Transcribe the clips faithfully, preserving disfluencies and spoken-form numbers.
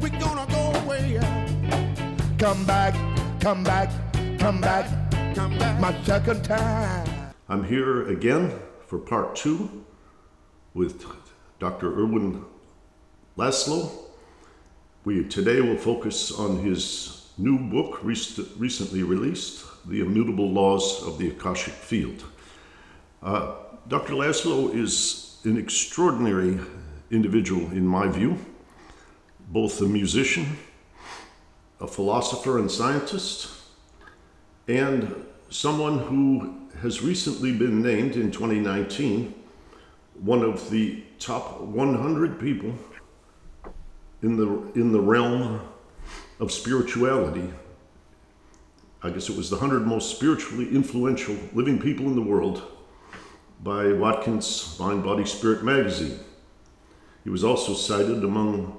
We're gonna go away. Come back, come back, come back, come back. My second time. I'm here again for part two with Doctor Erwin Laszlo. We today will focus on his new book rec- recently released, The Immutable Laws of the Akashic Field. Uh, Doctor Laszlo is an extraordinary individual in my view, both a musician, a philosopher and scientist, and someone who has recently been named in twenty nineteen one of the top one hundred people in the in the realm of spirituality. I guess it was the one hundred most spiritually influential living people in the world by Watkins' Mind, Body, Spirit magazine. He was also cited among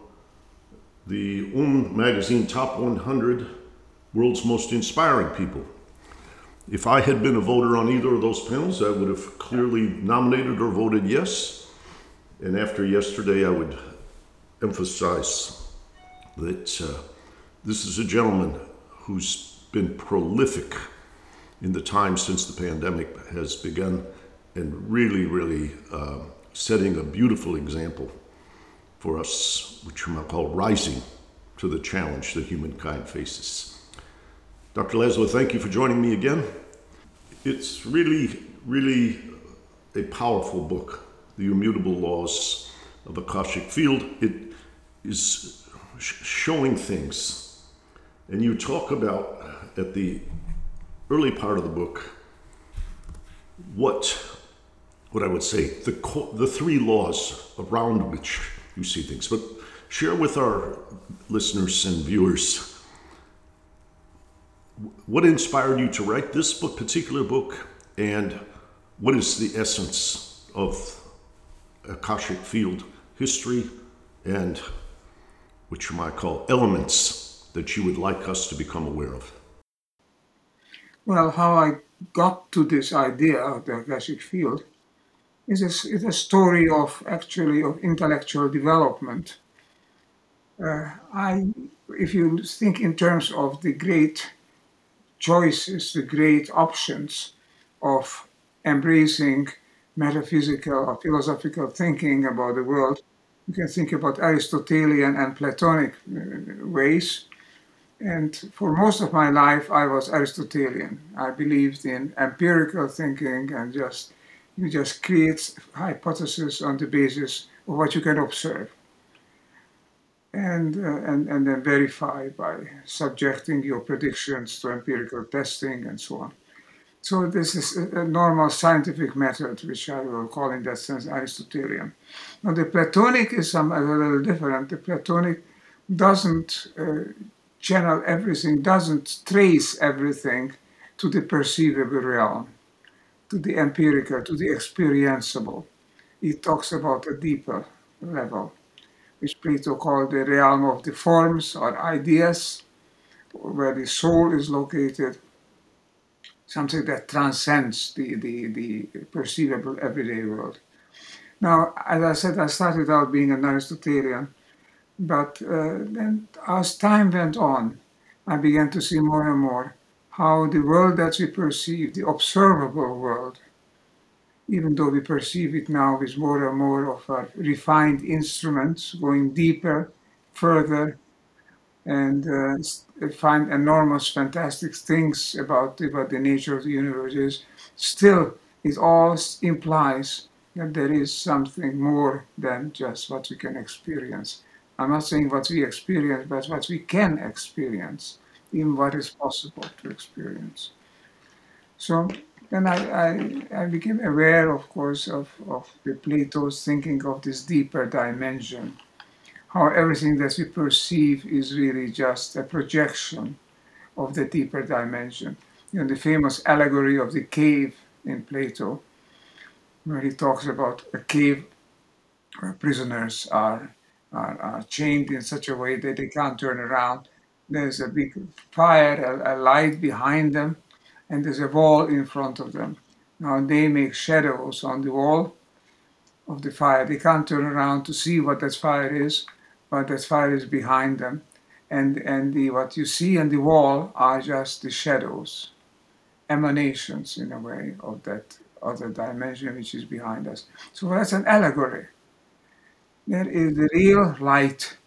the Um Magazine Top one hundred World's Most Inspiring People. If I had been a voter on either of those panels, I would have clearly nominated or voted yes. And after yesterday, I would emphasize that uh, this is a gentleman who's been prolific in the time since the pandemic has begun and really, really uh, setting a beautiful example for us, which you might call rising to the challenge that humankind faces. Doctor Laszlo, thank you for joining me again. It's really, really a powerful book, The Immutable Laws of Akashic Field. It is sh- showing things. And you talk about, at the early part of the book, what what I would say, the co- the three laws around which you see things. But share with our listeners and viewers, what inspired you to write this book, particular book, and what is the essence of Akashic Field history and what you might call elements that you would like us to become aware of? Well, how I got to this idea of the Akashic Field is a, is a story of actually of intellectual development. Uh, I, if you think in terms of the great choices, the great options of embracing metaphysical or philosophical thinking about the world. You can think about Aristotelian and Platonic ways. And for most of my life, I was Aristotelian. I believed in empirical thinking and just you just create hypotheses on the basis of what you can observe, and, uh, and and then verify by subjecting your predictions to empirical testing and so on. So this is a, a normal scientific method, which I will call in that sense Aristotelian. Now the Platonic is some, a little different. The Platonic doesn't uh, channel everything, doesn't trace everything to the perceivable realm, to the empirical, to the experienceable. It talks about a deeper level, which Plato called the realm of the forms or ideas, where the soul is located, something that transcends the, the, the perceivable everyday world. Now, as I said, I started out being an Aristotelian, but uh, then as time went on, I began to see more and more how the world that we perceive, the observable world, even though we perceive it now with more and more of our refined instruments, going deeper, further, and uh, find enormous, fantastic things about the, about the nature of the universe is, still it all implies that there is something more than just what we can experience. I'm not saying what we experience, but what we can experience, in what is possible to experience. So then I, I, I became aware, of course, of, of the Plato's thinking of this deeper dimension, how everything that we perceive is really just a projection of the deeper dimension. You know, the famous allegory of the cave in Plato, where he talks about a cave where prisoners are, are, are chained in such a way that they can't turn around. There's a big fire, a, a light behind them, and there's a wall in front of them. Now they make shadows on the wall of the fire. They can't turn around to see what that fire is, but that fire is behind them. And, and the, what you see on the wall are just the shadows, emanations in a way of that other dimension which is behind us. So that's an allegory. There is the real light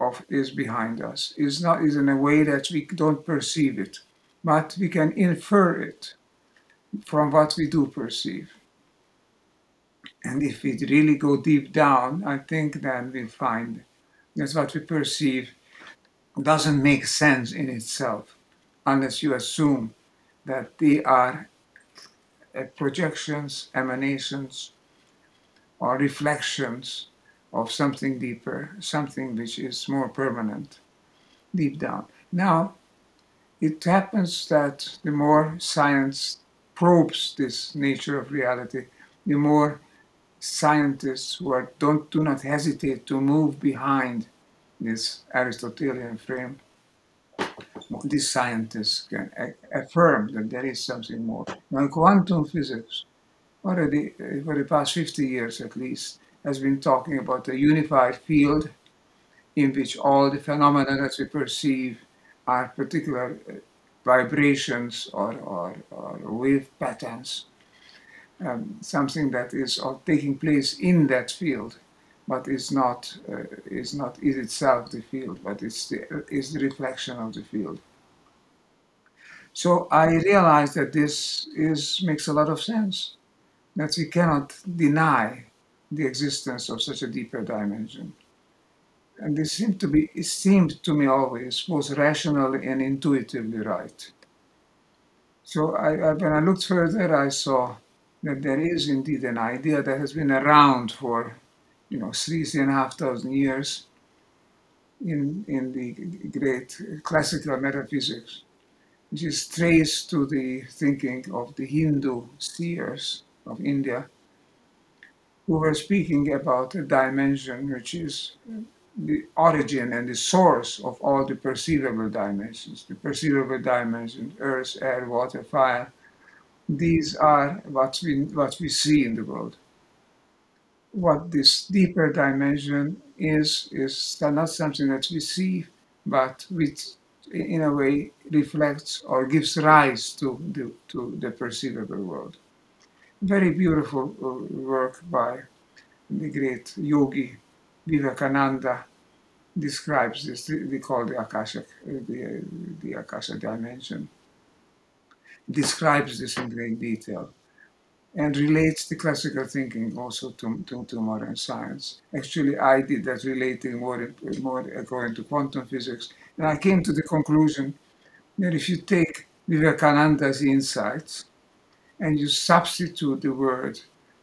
of is behind us. It's not is in a way that we don't perceive it, but we can infer it from what we do perceive. And if we really go deep down, I think then we find that what we perceive doesn't make sense in itself, unless you assume that they are projections, emanations, or reflections of something deeper, something which is more permanent, deep down. Now, it happens that the more science probes this nature of reality, the more scientists who are, don't, do not hesitate to move behind this Aristotelian frame, these scientists can affirm that there is something more. Now, quantum physics, already for the past fifty years at least, has been talking about a unified field in which all the phenomena that we perceive are particular vibrations or, or, or wave patterns, um, something that is all taking place in that field, but is not uh, is not is itself the field, but it's the is the reflection of the field. So I realized that this is makes a lot of sense, that we cannot deny the existence of such a deeper dimension. And this seemed to be, it seemed to me always, both rationally and intuitively right. So I, I, when I looked further, I saw that there is indeed an idea that has been around for, you know, three, three and a half thousand years in, in the great classical metaphysics, which is traced to the thinking of the Hindu seers of India, who were speaking about a dimension which is the origin and the source of all the perceivable dimensions. The perceivable dimensions, earth, air, water, fire, these are what we, what we see in the world. What this deeper dimension is, is not something that we see, but which in a way reflects or gives rise to the, to the perceivable world. Very beautiful work by the great yogi Vivekananda describes this. They call the Akashic, the, the Akashic dimension. Describes this in great detail, and relates the classical thinking also to, to, to modern science. Actually, I did that relating more more according to quantum physics, and I came to the conclusion that if you take Vivekananda's insights and you substitute the word,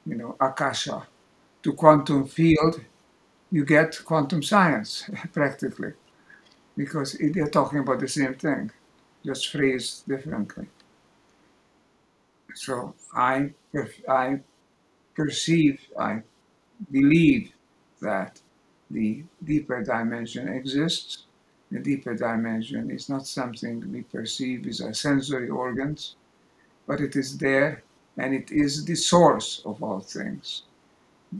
you know, Akasha, to quantum field, you get quantum science, practically, because they're talking about the same thing, just phrased differently. So I, I perceive, I believe that the deeper dimension exists. The deeper dimension is not something we perceive with our sensory organs, but it is there, and it is the source of all things.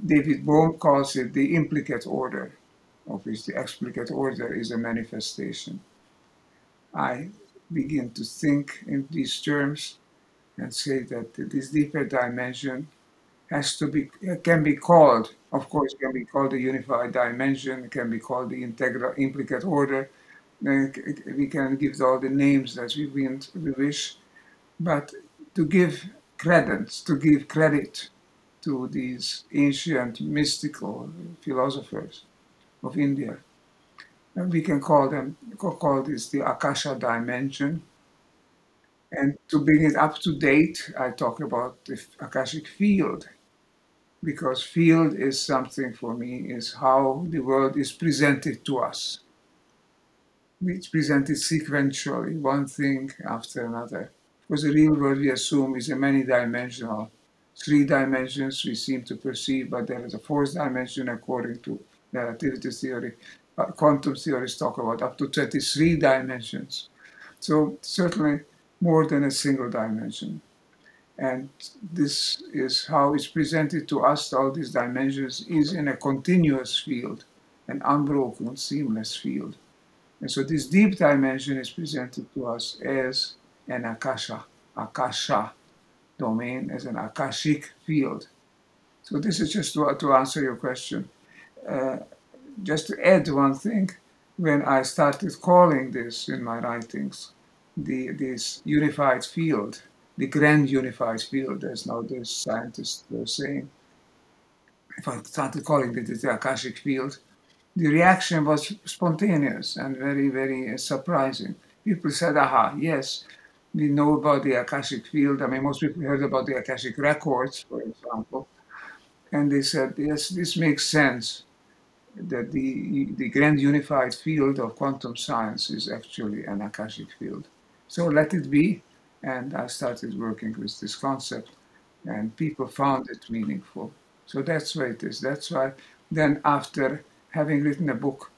David Bohm calls it the implicate order, of which the explicate order is a manifestation. I begin to think in these terms and say that this deeper dimension has to be, can be called, of course, can be called the unified dimension, can be called the integral implicate order. We can give all the names that we wish, but to give credence, to give credit to these ancient mystical philosophers of India. And we can call them, call this the Akasha dimension. And to bring it up to date, I talk about the Akashic field, because field is something for me, is how the world is presented to us. It's presented sequentially, one thing after another. Because the real world, we assume, is a many-dimensional. Three dimensions we seem to perceive, but there is a fourth dimension according to relativity theory. Uh, quantum theories talk about up to twenty-three dimensions. So certainly more than a single dimension. And this is how it's presented to us, all these dimensions, is in a continuous field, an unbroken, seamless field. And so this deep dimension is presented to us as an Akasha, Akasha domain, as an Akashic field. So this is just to, to answer your question. Uh, just to add one thing, when I started calling this in my writings, the, this unified field, the grand unified field, as now the scientists were saying, if I started calling it the Akashic field, the reaction was spontaneous and very, very uh, surprising. People said, aha, yes, we know about the Akashic field. I mean, most people heard about the Akashic records, for example. And they said, yes, this makes sense, that the, the grand unified field of quantum science is actually an Akashic field. So let it be. And I started working with this concept, and people found it meaningful. So that's why it is. That's why then, after having written a book,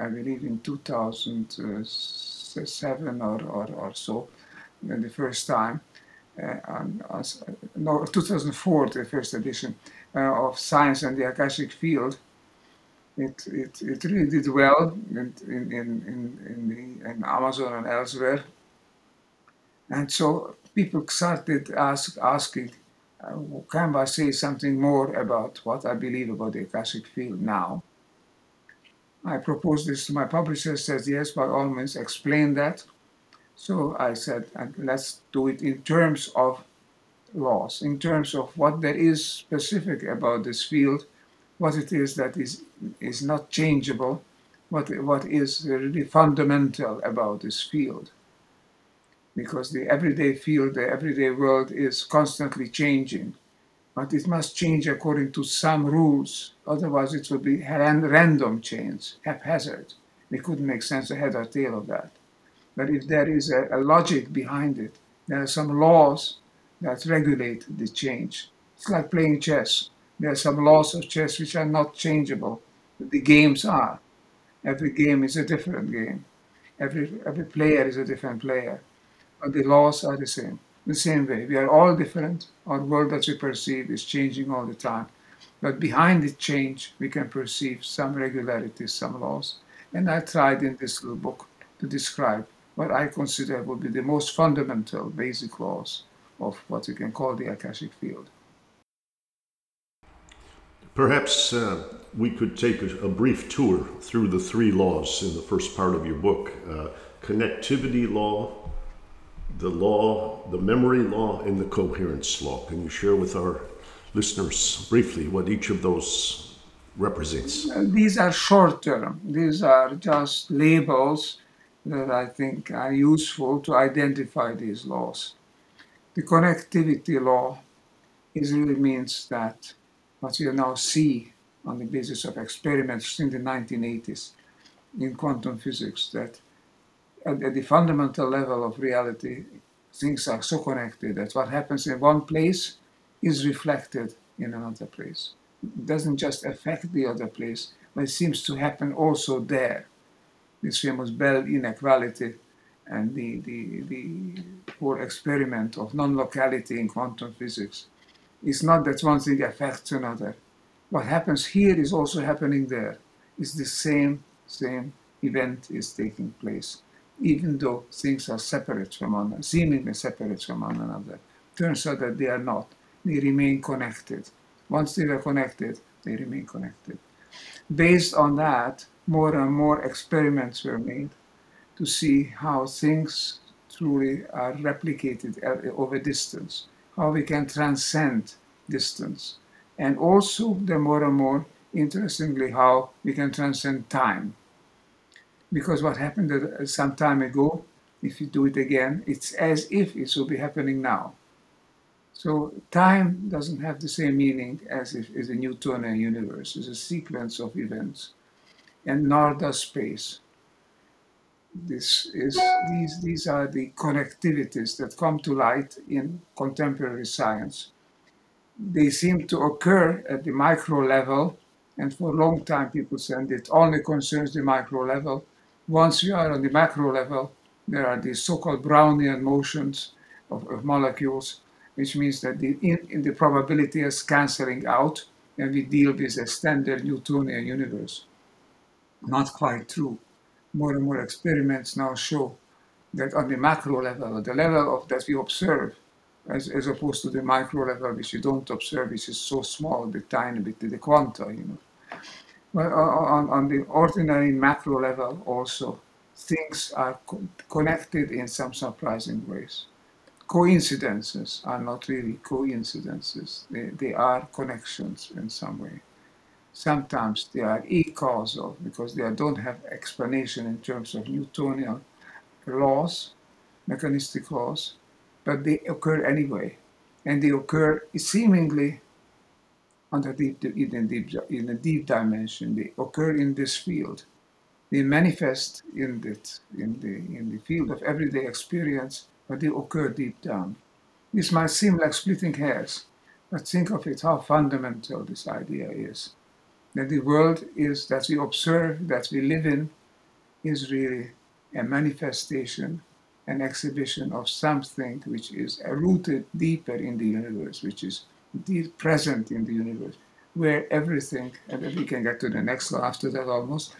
I believe in two thousand seven or, or, or so, the first time, uh, on, on, no, two thousand four, the first edition uh, of Science and the Akashic Field, it, it, it really did well in, in, in, in, the, in Amazon and elsewhere. And so people started ask, asking, uh, can I say something more about what I believe about the Akashic field now? I proposed this to my publisher, says, yes, by all means, explain that. So I said, let's do it in terms of laws, in terms of what there is specific about this field, what it is that is, is not changeable, what, what is really fundamental about this field. Because the everyday field, the everyday world is constantly changing. But it must change according to some rules, otherwise it would be random change, haphazard. We couldn't make sense of head or tail of that. But if there is a, a logic behind it, there are some laws that regulate the change. It's like playing chess. There are some laws of chess which are not changeable, but the games are. Every game is a different game. Every, every player is a different player. But the laws are the same, the same way. We are all different. Our world that we perceive is changing all the time. But behind the change, we can perceive some regularities, some laws. And I tried in this little book to describe what I consider would be the most fundamental basic laws of what we can call the Akashic field. Perhaps uh, we could take a, a brief tour through the three laws in the first part of your book. Uh, connectivity law, the law, the memory law, and the coherence law. Can you share with our listeners briefly what each of those represents? These are short-term. These are just labels that I think are useful to identify these laws. The connectivity law is really means that what we now see on the basis of experiments in the nineteen eighties in quantum physics, that at the fundamental level of reality, things are so connected that what happens in one place is reflected in another place. It doesn't just affect the other place, but it seems to happen also there. This famous Bell inequality and the, the, the whole experiment of non-locality in quantum physics. It's not that one thing affects another. What happens here is also happening there. It's the same, same event is taking place, even though things are separate from one another, seemingly separate from one another. Turns out that they are not. They remain connected. Once they were connected, they remain connected. Based on that, more and more experiments were made to see how things truly are replicated over distance, how we can transcend distance. And also, the more and more, interestingly, how we can transcend time. Because what happened some time ago, if you do it again, it's as if it will be happening now. So time doesn't have the same meaning as if is a Newtonian universe. It's a sequence of events, and nor does space. This is these these are the connectivities that come to light in contemporary science. They seem to occur at the micro level, and for a long time people said it only concerns the micro level. Once you are on the macro level, there are these so-called Brownian motions of, of molecules, which means that the, in, in the probability is cancelling out, and we deal with a standard Newtonian universe. Not quite true. More and more experiments now show that on the macro level, the level of that we observe, as, as opposed to the micro level, which you don't observe, which is so small, the tiny bit, the quanta, you know. But on, on the ordinary macro level also, things are co- connected in some surprising ways. Coincidences are not really coincidences. They, they are connections in some way. Sometimes they are e-causal because they don't have explanation in terms of Newtonian laws, mechanistic laws, but they occur anyway. And they occur seemingly on the deep, in, the deep, in the deep dimension. They occur in this field. They manifest in, that, in, the, in the field of everyday experience, but they occur deep down. This might seem like splitting hairs, but think of it, how fundamental this idea is. That the world is that we observe, that we live in, is really a manifestation, an exhibition of something which is rooted deeper in the universe, which is deep present in the universe, where everything, and then we can get to the next one after that almost,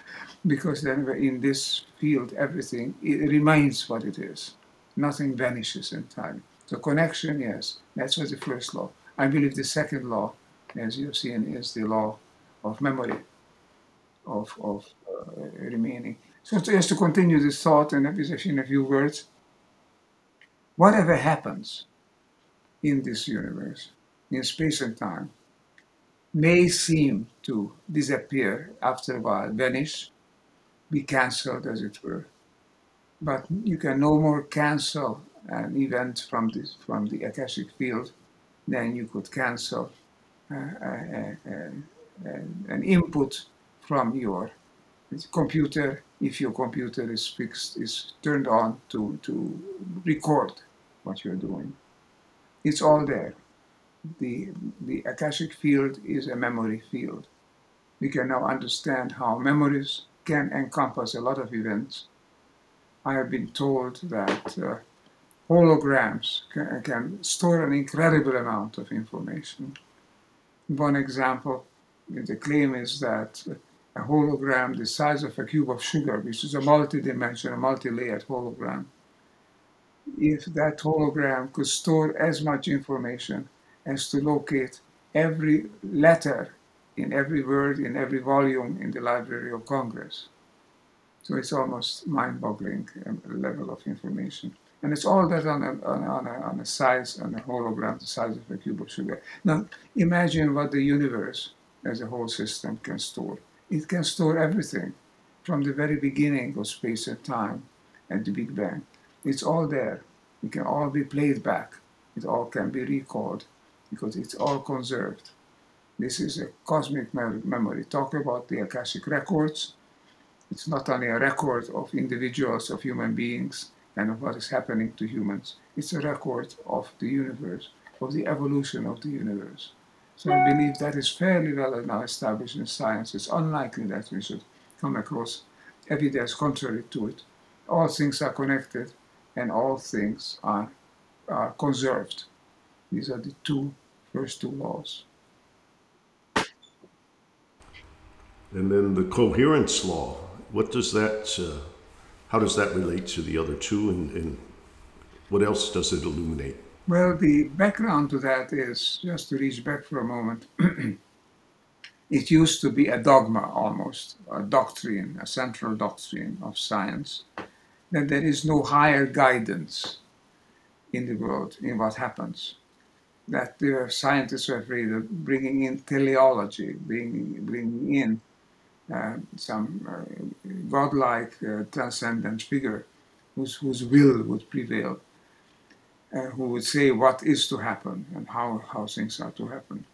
because then we're in this field, everything, it remains what it is. Nothing vanishes in time. So connection, yes, that's what the first law. I believe the second law, as you've seen, is the law of memory, of, of uh, remaining. So just to continue this thought and in a few words, whatever happens in this universe, in space and time, may seem to disappear after a while, vanish, be cancelled as it were. But you can no more cancel an event from the, from the Akashic field than you could cancel uh, a, a, a, an input from your computer, if your computer is fixed, is turned on to, to record what you're doing. It's all there. The, the Akashic field is a memory field. We can now understand how memories can encompass a lot of events. I have been told that uh, holograms can, can store an incredible amount of information. One example, the claim is that a hologram the size of a cube of sugar, which is a multi-dimensional, multi-layered hologram, if that hologram could store as much information as to locate every letter in every word, in every volume in the Library of Congress. So it's almost mind-boggling level of information. And it's all that on a, on a, on a size, on a hologram, the size of a cube of sugar. Now, imagine what the universe as a whole system can store. It can store everything from the very beginning of space and time and the Big Bang. It's all there. It can all be played back. It all can be recalled because it's all conserved. This is a cosmic memory. Talk about the Akashic records. It's not only a record of individuals, of human beings, and of what is happening to humans. It's a record of the universe, of the evolution of the universe. So I believe that is fairly well now established in science. It's unlikely that we should come across evidence contrary to it. All things are connected, and all things are, are conserved. These are the two first two laws. And then the coherence law. What does that, uh, how does that relate to the other two, and, and what else does it illuminate? Well, the background to that is, just to reach back for a moment, it used to be a dogma almost, a doctrine, a central doctrine of science, that there is no higher guidance in the world, in what happens. That the scientists were afraid of bringing in teleology, bringing, bringing in Uh, some uh, godlike uh, transcendent figure whose, whose will would prevail. uh, who would say what is to happen and how, how things are to happen.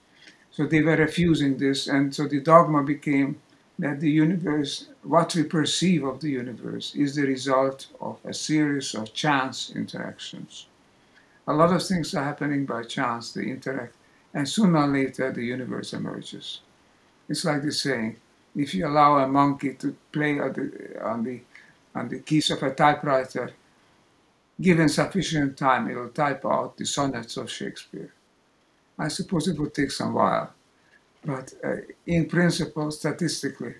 So they were refusing this, and so the dogma became that the universe, what we perceive of the universe, is the result of a series of chance interactions. A lot of things are happening by chance, they interact, and sooner or later the universe emerges. It's like the saying, if you allow a monkey to play on the, on the, on the keys of a typewriter, given sufficient time, it'll type out the sonnets of Shakespeare. I suppose it would take some while, but uh, in principle, statistically,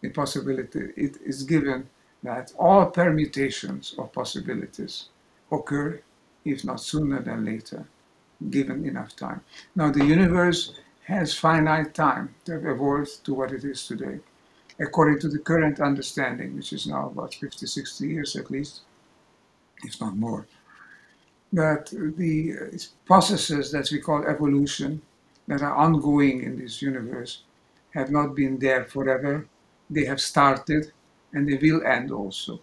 the possibility, it is given that all permutations of possibilities occur, if not sooner than later, given enough time. Now, the universe has finite time to have evolved to what it is today, according to the current understanding, which is now about fifty, sixty years at least, if not more. That the processes that we call evolution that are ongoing in this universe have not been there forever. They have started and they will end also.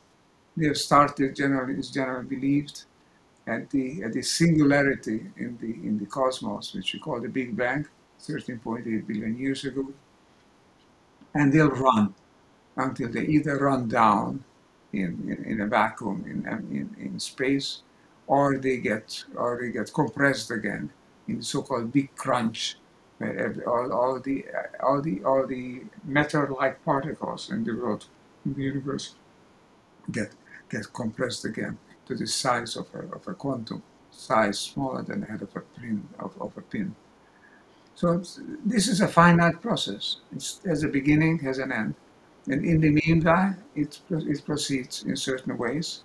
They have started, generally, is generally believed, at the, at the singularity in the, in the cosmos, which we call the Big Bang, thirteen point eight billion years ago. And they'll run until they either run down in, in, in a vacuum in, in, in space, or they get or they get compressed again in the so-called big crunch, where every, all, all the all the all the matter-like particles in the world, in the universe, get get compressed again to the size of a of a quantum, size smaller than the head of a pin of, of a pin. So this is a finite process. It has a beginning, has an end, and in the meantime, it it proceeds in certain ways.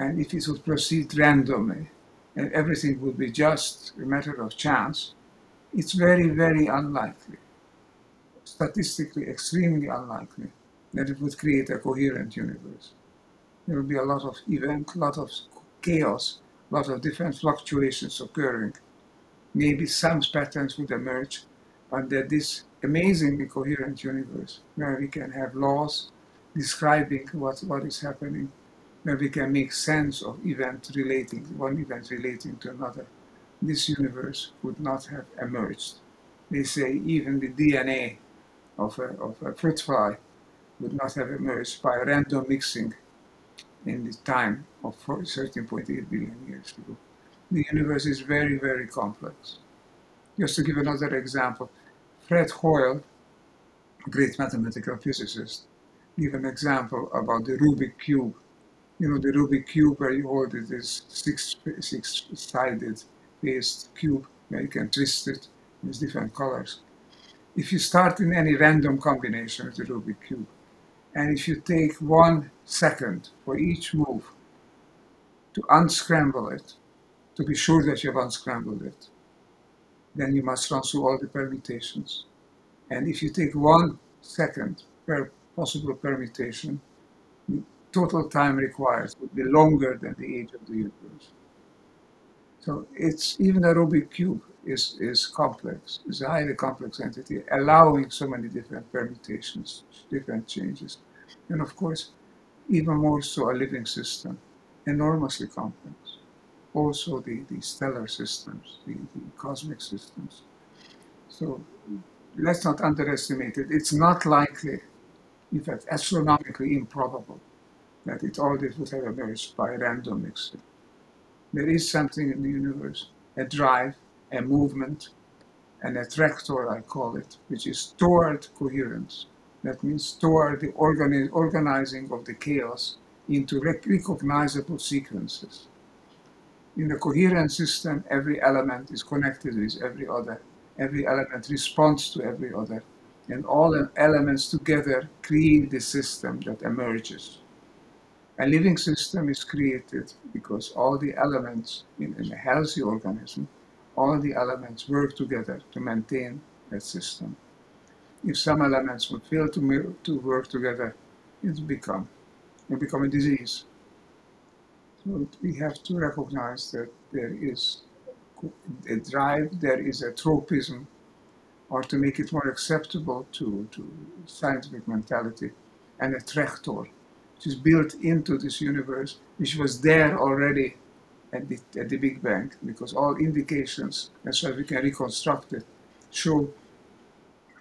And if it would proceed randomly, and everything would be just a matter of chance, it's very, very unlikely, statistically extremely unlikely, that it would create a coherent universe. There will be a lot of event, a lot of chaos, a lot of different fluctuations occurring. Maybe some patterns would emerge, but that this amazingly coherent universe, where we can have laws describing what, what is happening, where we can make sense of events relating, one event relating to another, this universe would not have emerged. They say even the D N A of a, of a fruit fly would not have emerged by random mixing in the time of thirteen point eight billion years ago. The universe is very, very complex. Just to give another example, Fred Hoyle, a great mathematical physicist, gave an example about the Rubik's cube. You know, the Rubik's cube, where you hold it, this six, six-sided paste cube, where you can twist it with different colors. If you start in any random combination with the Rubik's cube, and if you take one second for each move to unscramble it, to be sure that you have unscrambled it, then you must run through all the permutations. And if you take one second per possible permutation, total time required would be longer than the age of the universe. So it's even a Rubik's cube is, is complex, is a highly complex entity, allowing so many different permutations, different changes. And of course, even more so a living system, enormously complex. Also the, the stellar systems, the, the cosmic systems. So let's not underestimate it. It's not likely, in fact, astronomically improbable, that it all this would have emerged by random mixing. There is something in the universe, a drive, a movement, an attractor, I call it, which is toward coherence. That means toward the organi organizing of the chaos into rec recognizable sequences. In a coherent system, every element is connected with every other. Every element responds to every other. And all elements together create the system that emerges. A living system is created because all the elements in, in a healthy organism, all the elements work together to maintain that system. If some elements would fail to, to work together, it would become, it become a disease. So we have to recognize that there is a drive, there is a tropism, or to make it more acceptable to, to scientific mentality, an attractor, which is built into this universe, which was there already at the, at the Big Bang, because all indications, as far as we can reconstruct it, show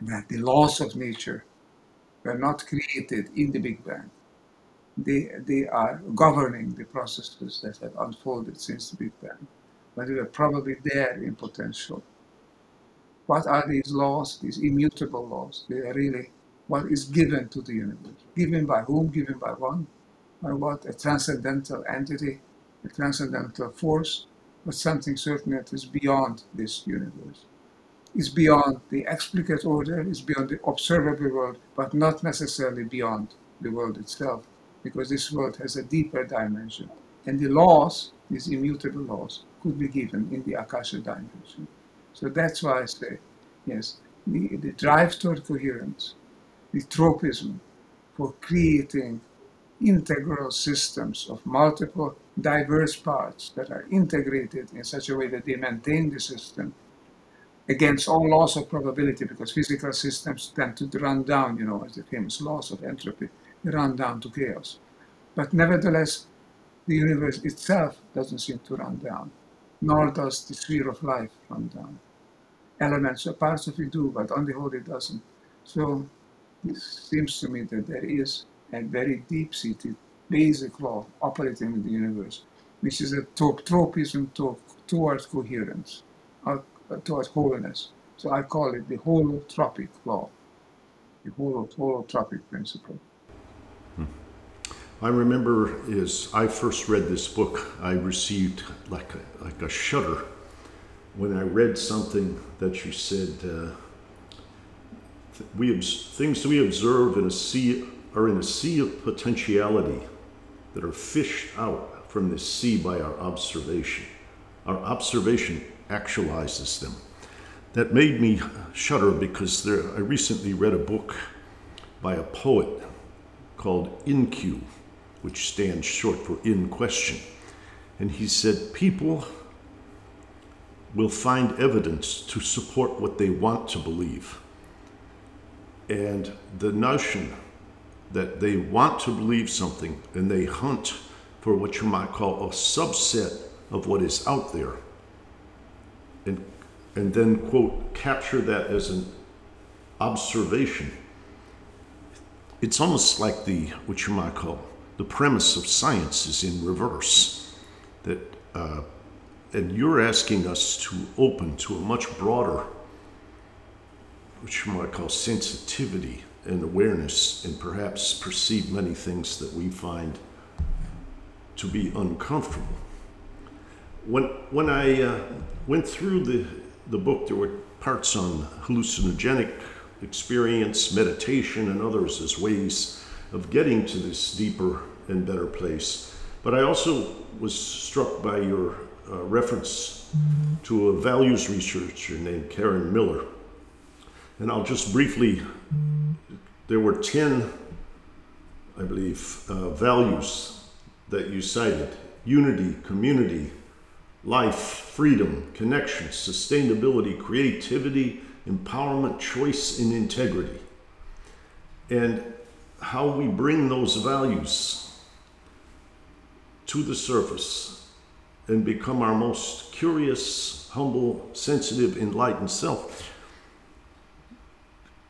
that the laws of nature were not created in the Big Bang. They, they are governing the processes that have unfolded since the Big Bang, but they were probably there in potential. What are these laws, these immutable laws? They are really what is given to the universe. Given by whom? Given by one? By what? A transcendental entity, a transcendental force, but something certainly that is beyond this universe. It's beyond the explicate order, it's beyond the observable world, but not necessarily beyond the world itself, because this world has a deeper dimension. And the laws, these immutable laws, could be given in the Akasha dimension. So that's why I say, yes, the, the drive toward coherence, the tropism for creating integral systems of multiple diverse parts that are integrated in such a way that they maintain the system against all laws of probability, because physical systems tend to run down, you know, as the famous laws of entropy, they run down to chaos. But nevertheless, the universe itself doesn't seem to run down, nor does the sphere of life run down. Elements or parts of it do, but on the whole it doesn't. So it seems to me that there is a very deep-seated basic law operating in the universe, which is a tropism towards coherence, or towards wholeness. So I call it the holotropic law, the holotropic principle. I remember as I first read this book, I received like a, like a shudder when I read something that you said, uh, th we things we observe in a sea are in a sea of potentiality that are fished out from the sea by our observation. Our observation actualizes them. That made me shudder because there, I recently read a book by a poet called In-Q, which stands short for in question. And he said, people will find evidence to support what they want to believe. And the notion that they want to believe something and they hunt for what you might call a subset of what is out there, and, and then, quote, capture that as an observation. It's almost like the, what you might call, the premise of science is in reverse, that, uh, and you're asking us to open to a much broader, which you might call sensitivity and awareness, and perhaps perceive many things that we find to be uncomfortable. When, when I uh, went through the, the book, there were parts on hallucinogenic experience, meditation, and others as ways of getting to this deeper and better place. But I also was struck by your uh, reference to a values researcher named Karen Miller. And I'll just briefly, there were ten, I believe, uh, values that you cited: unity, community, life, freedom, connection, sustainability, creativity, empowerment, choice, and integrity. And how we bring those values to the surface and become our most curious, humble, sensitive, enlightened self.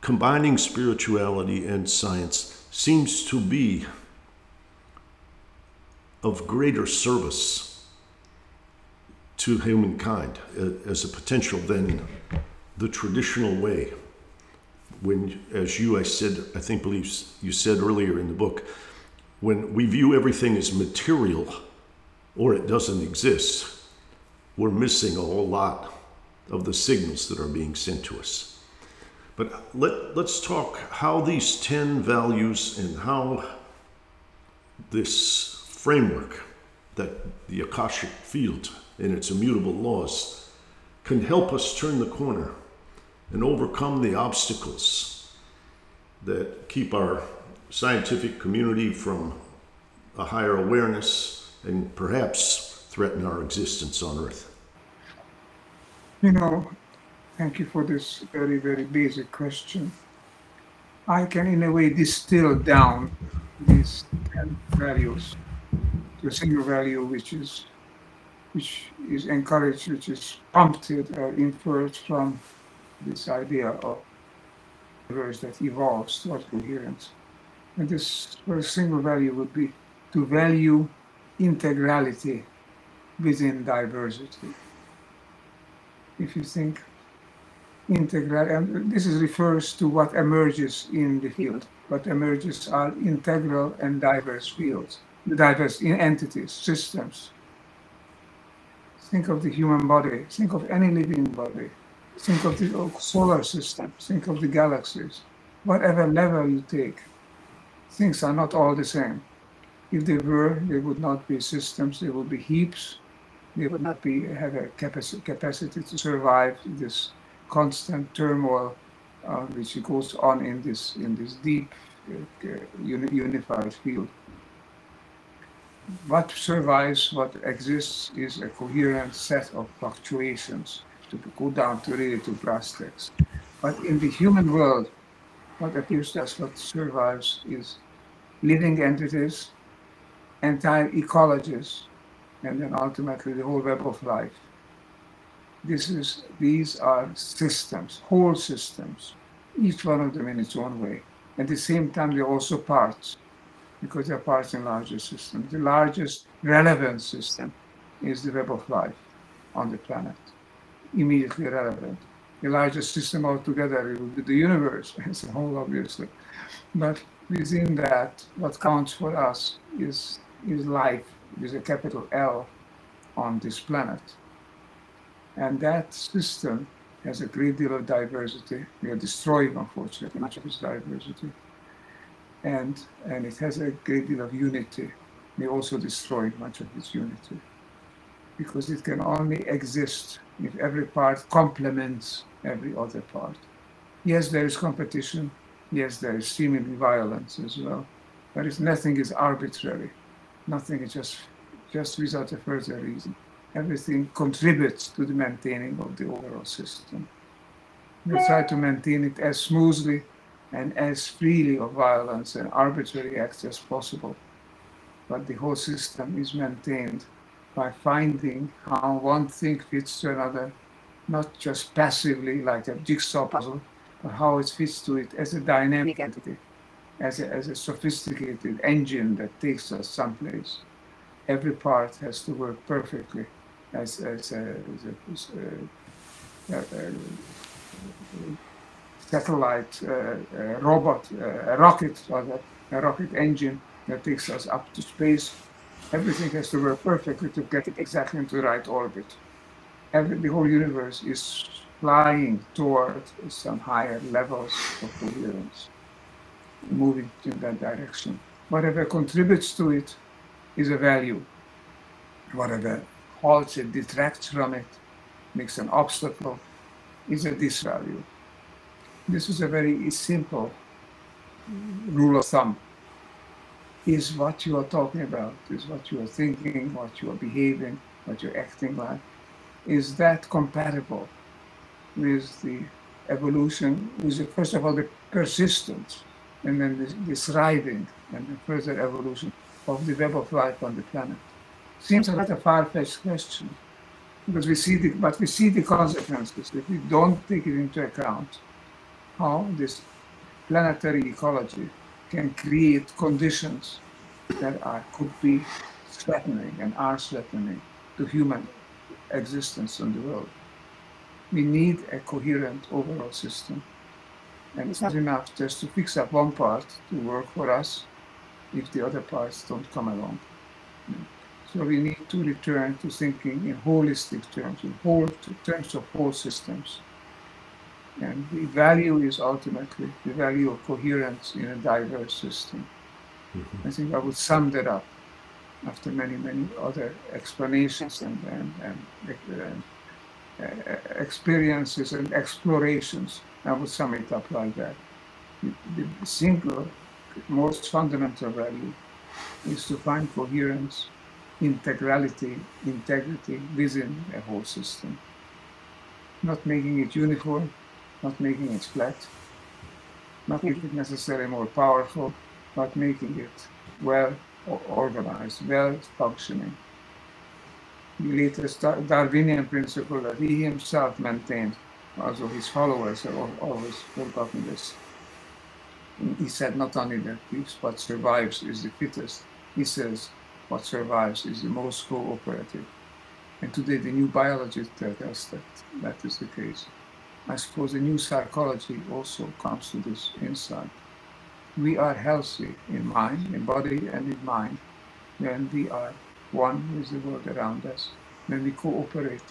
Combining spirituality and science seems to be of greater service to humankind as a potential than the traditional way. When, as you, I said, I think, believes you said earlier in the book, when we view everything as material or it doesn't exist, we're missing a whole lot of the signals that are being sent to us. But let, let's talk how these ten values and how this framework that the Akashic Field and its immutable laws can help us turn the corner and overcome the obstacles that keep our scientific community from a higher awareness and perhaps threaten our existence on Earth. You know, thank you for this very, very basic question. I can, in a way, distill down these ten values to a single value, which is which is encouraged, which is prompted or inferred from this idea of the universe that evolves towards coherence. And this first single value would be to value integrality within diversity. If you think integral, and this is refers to what emerges in the field. What emerges are integral and diverse fields, diverse entities, systems. Think of the human body, think of any living body, think of the solar system, think of the galaxies. Whatever level you take, things are not all the same. If they were, they would not be systems, they would be heaps. They would not be have a capacity, capacity to survive this constant turmoil uh, which goes on in this in this deep uh, unified field. What survives, what exists, is a coherent set of fluctuations, to go down to really to brass tacks. But in the human world, what appears to us, what survives, is living entities, entire ecologies, and then ultimately the whole web of life. This is, these are systems, whole systems, each one of them in its own way. At the same time, they're also parts, because they're parts in larger systems. The largest relevant system is the web of life on the planet, immediately relevant. The largest system altogether would be the universe as a whole, obviously. But within that, what counts for us is, is life, with a capital L, on this planet. And that system has a great deal of diversity. We are destroying, unfortunately, much of its diversity. And, and it has a great deal of unity. We also destroy much of its unity, because it can only exist if every part complements every other part. Yes, there is competition. Yes, there is seemingly violence as well. But it's, nothing is arbitrary. Nothing is just, just without a further reason. Everything contributes to the maintaining of the overall system. We try to maintain it as smoothly and as freely of violence and arbitrary acts as possible. But the whole system is maintained by finding how one thing fits to another, not just passively like a jigsaw puzzle, but how it fits to it as a dynamic entity, as a, as a sophisticated engine that takes us someplace. Every part has to work perfectly as, as, a, as, a, as a, a, a satellite, a, a robot, a, a rocket, or a, a rocket engine that takes us up to space. Everything has to work perfectly to get it exactly into the right orbit. Every, the whole universe is flying toward some higher levels of coherence, moving in that direction. Whatever contributes to it is a value. Whatever halts it, detracts from it, makes an obstacle, is a disvalue. This is a very simple rule of thumb. Is what you are talking about, is what you are thinking, what you are behaving, what you're acting like, is that compatible with the evolution, with the, first of all, the persistence, and then the, the thriving and the further evolution of the web of life on the planet? Seems like a far-fetched question, because we see the, but we see the consequences if we don't take it into account, how this planetary ecology can create conditions that are, could be threatening and are threatening to human existence in the world. We need a coherent overall system. And it's not enough just to fix up one part to work for us if the other parts don't come along. So we need to return to thinking in holistic terms, in whole, terms of whole systems. And the value is ultimately the value of coherence in a diverse system. Mm-hmm. I think I would sum that up after many, many other explanations and, and, and uh, experiences and explorations. I would sum it up like that. The, the single, most fundamental value is to find coherence, integrality, integrity within a whole system. Not making it uniform, not making it flat, not making it necessarily more powerful, but making it well organized, well functioning. latest Darwinian principle that he himself maintained, although his followers have always forgotten this. He said not only that what survives is the fittest, he says what survives is the most cooperative. And today the new biologists tell us that that is the case. I suppose the new psychology also comes to this insight. We are healthy in mind, in body and in mind, when we are one with the world around us, when we cooperate,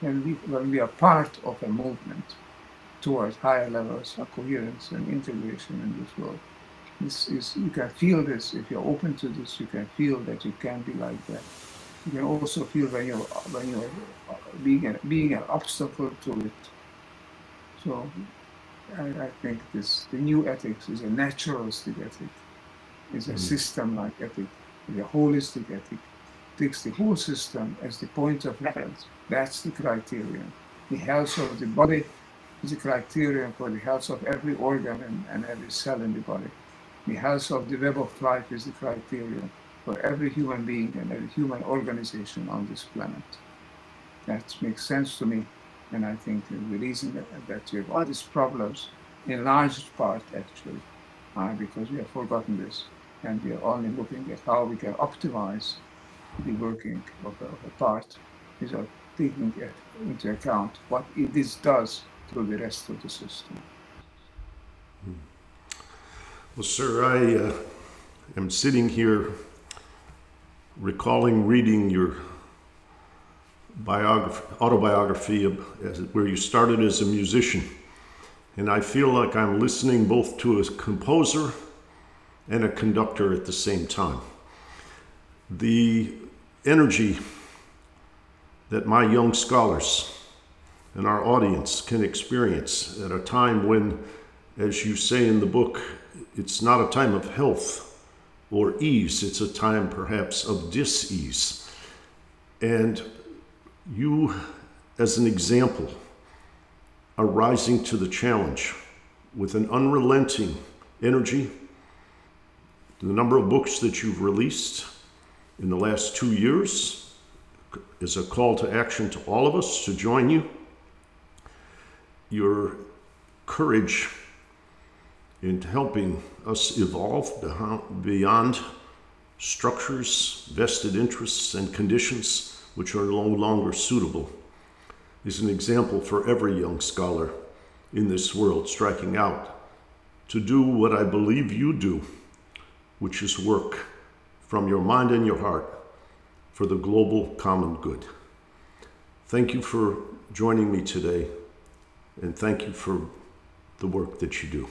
when we, when we are part of a movement towards higher levels of coherence and integration in this world. This is, you can feel this, if you're open to this, you can feel that you can be like that. You can also feel when you're, when you're being, an, being an obstacle to it. So I, I think this, the new ethics is a naturalistic ethic, is a mm-hmm. system-like ethic, is a holistic ethic. Takes the whole system as the point of reference. That's the criterion. The health of the body is the criterion for the health of every organ and, and every cell in the body. The health of the web of life is the criterion for every human being and every human organization on this planet. That makes sense to me, and I think the reason that, that we have all these problems, in large part actually, are because we have forgotten this, and we are only looking at how we can optimize the working of a, of a part without taking into account what it, this does to the rest of the system. Well, sir, I uh, am sitting here recalling reading your biography, autobiography of, as, where you started as a musician, and I feel like I'm listening both to a composer and a conductor at the same time. The energy that my young scholars and our audience can experience at a time when, as you say in the book, it's not a time of health or ease, it's a time perhaps of dis-ease. And you, as an example, are rising to the challenge with an unrelenting energy. The number of books that you've released in the last two years is a call to action to all of us to join you. Your courage in helping us evolve beyond structures, vested interests, and conditions which are no longer suitable is an example for every young scholar in this world striking out to do what I believe you do, which is work from your mind and your heart for the global common good. Thank you for joining me today, and thank you for the work that you do.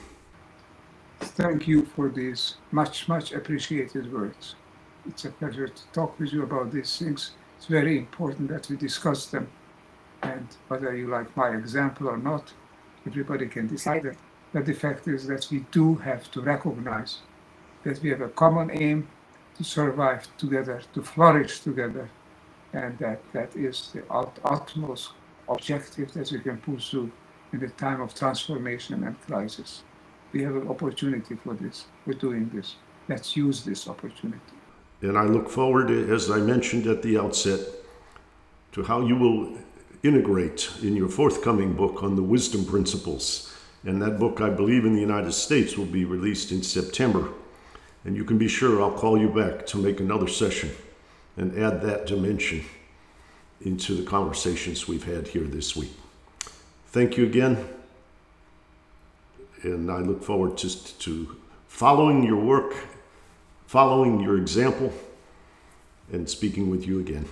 Thank you for these much, much appreciated words. It's a pleasure to talk with you about these things. It's very important that we discuss them, and whether you like my example or not, everybody can decide it. But the fact is that we do have to recognize that we have a common aim to survive together, to flourish together, and that that is the ut- utmost objective that we can pursue in the time of transformation and crisis. We have an opportunity for this, for doing this. Let's use this opportunity. And I look forward, as I mentioned at the outset, to how you will integrate in your forthcoming book on the wisdom principles. And that book, I believe, in the United States will be released in September. And you can be sure I'll call you back to make another session and add that dimension into the conversations we've had here this week. Thank you again. And I look forward to, to following your work, following your example, and speaking with you again.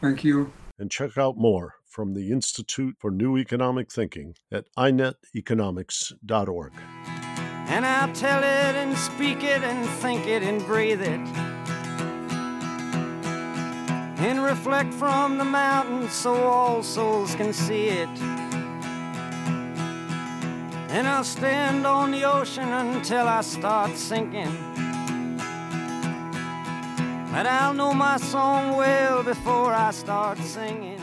Thank you. And check out more from the Institute for New Economic Thinking at i net economics dot org. And I'll tell it and speak it and think it and breathe it, and reflect from the mountain so all souls can see it. And I'll stand on the ocean until I start sinking, but I'll know my song well before I start singing.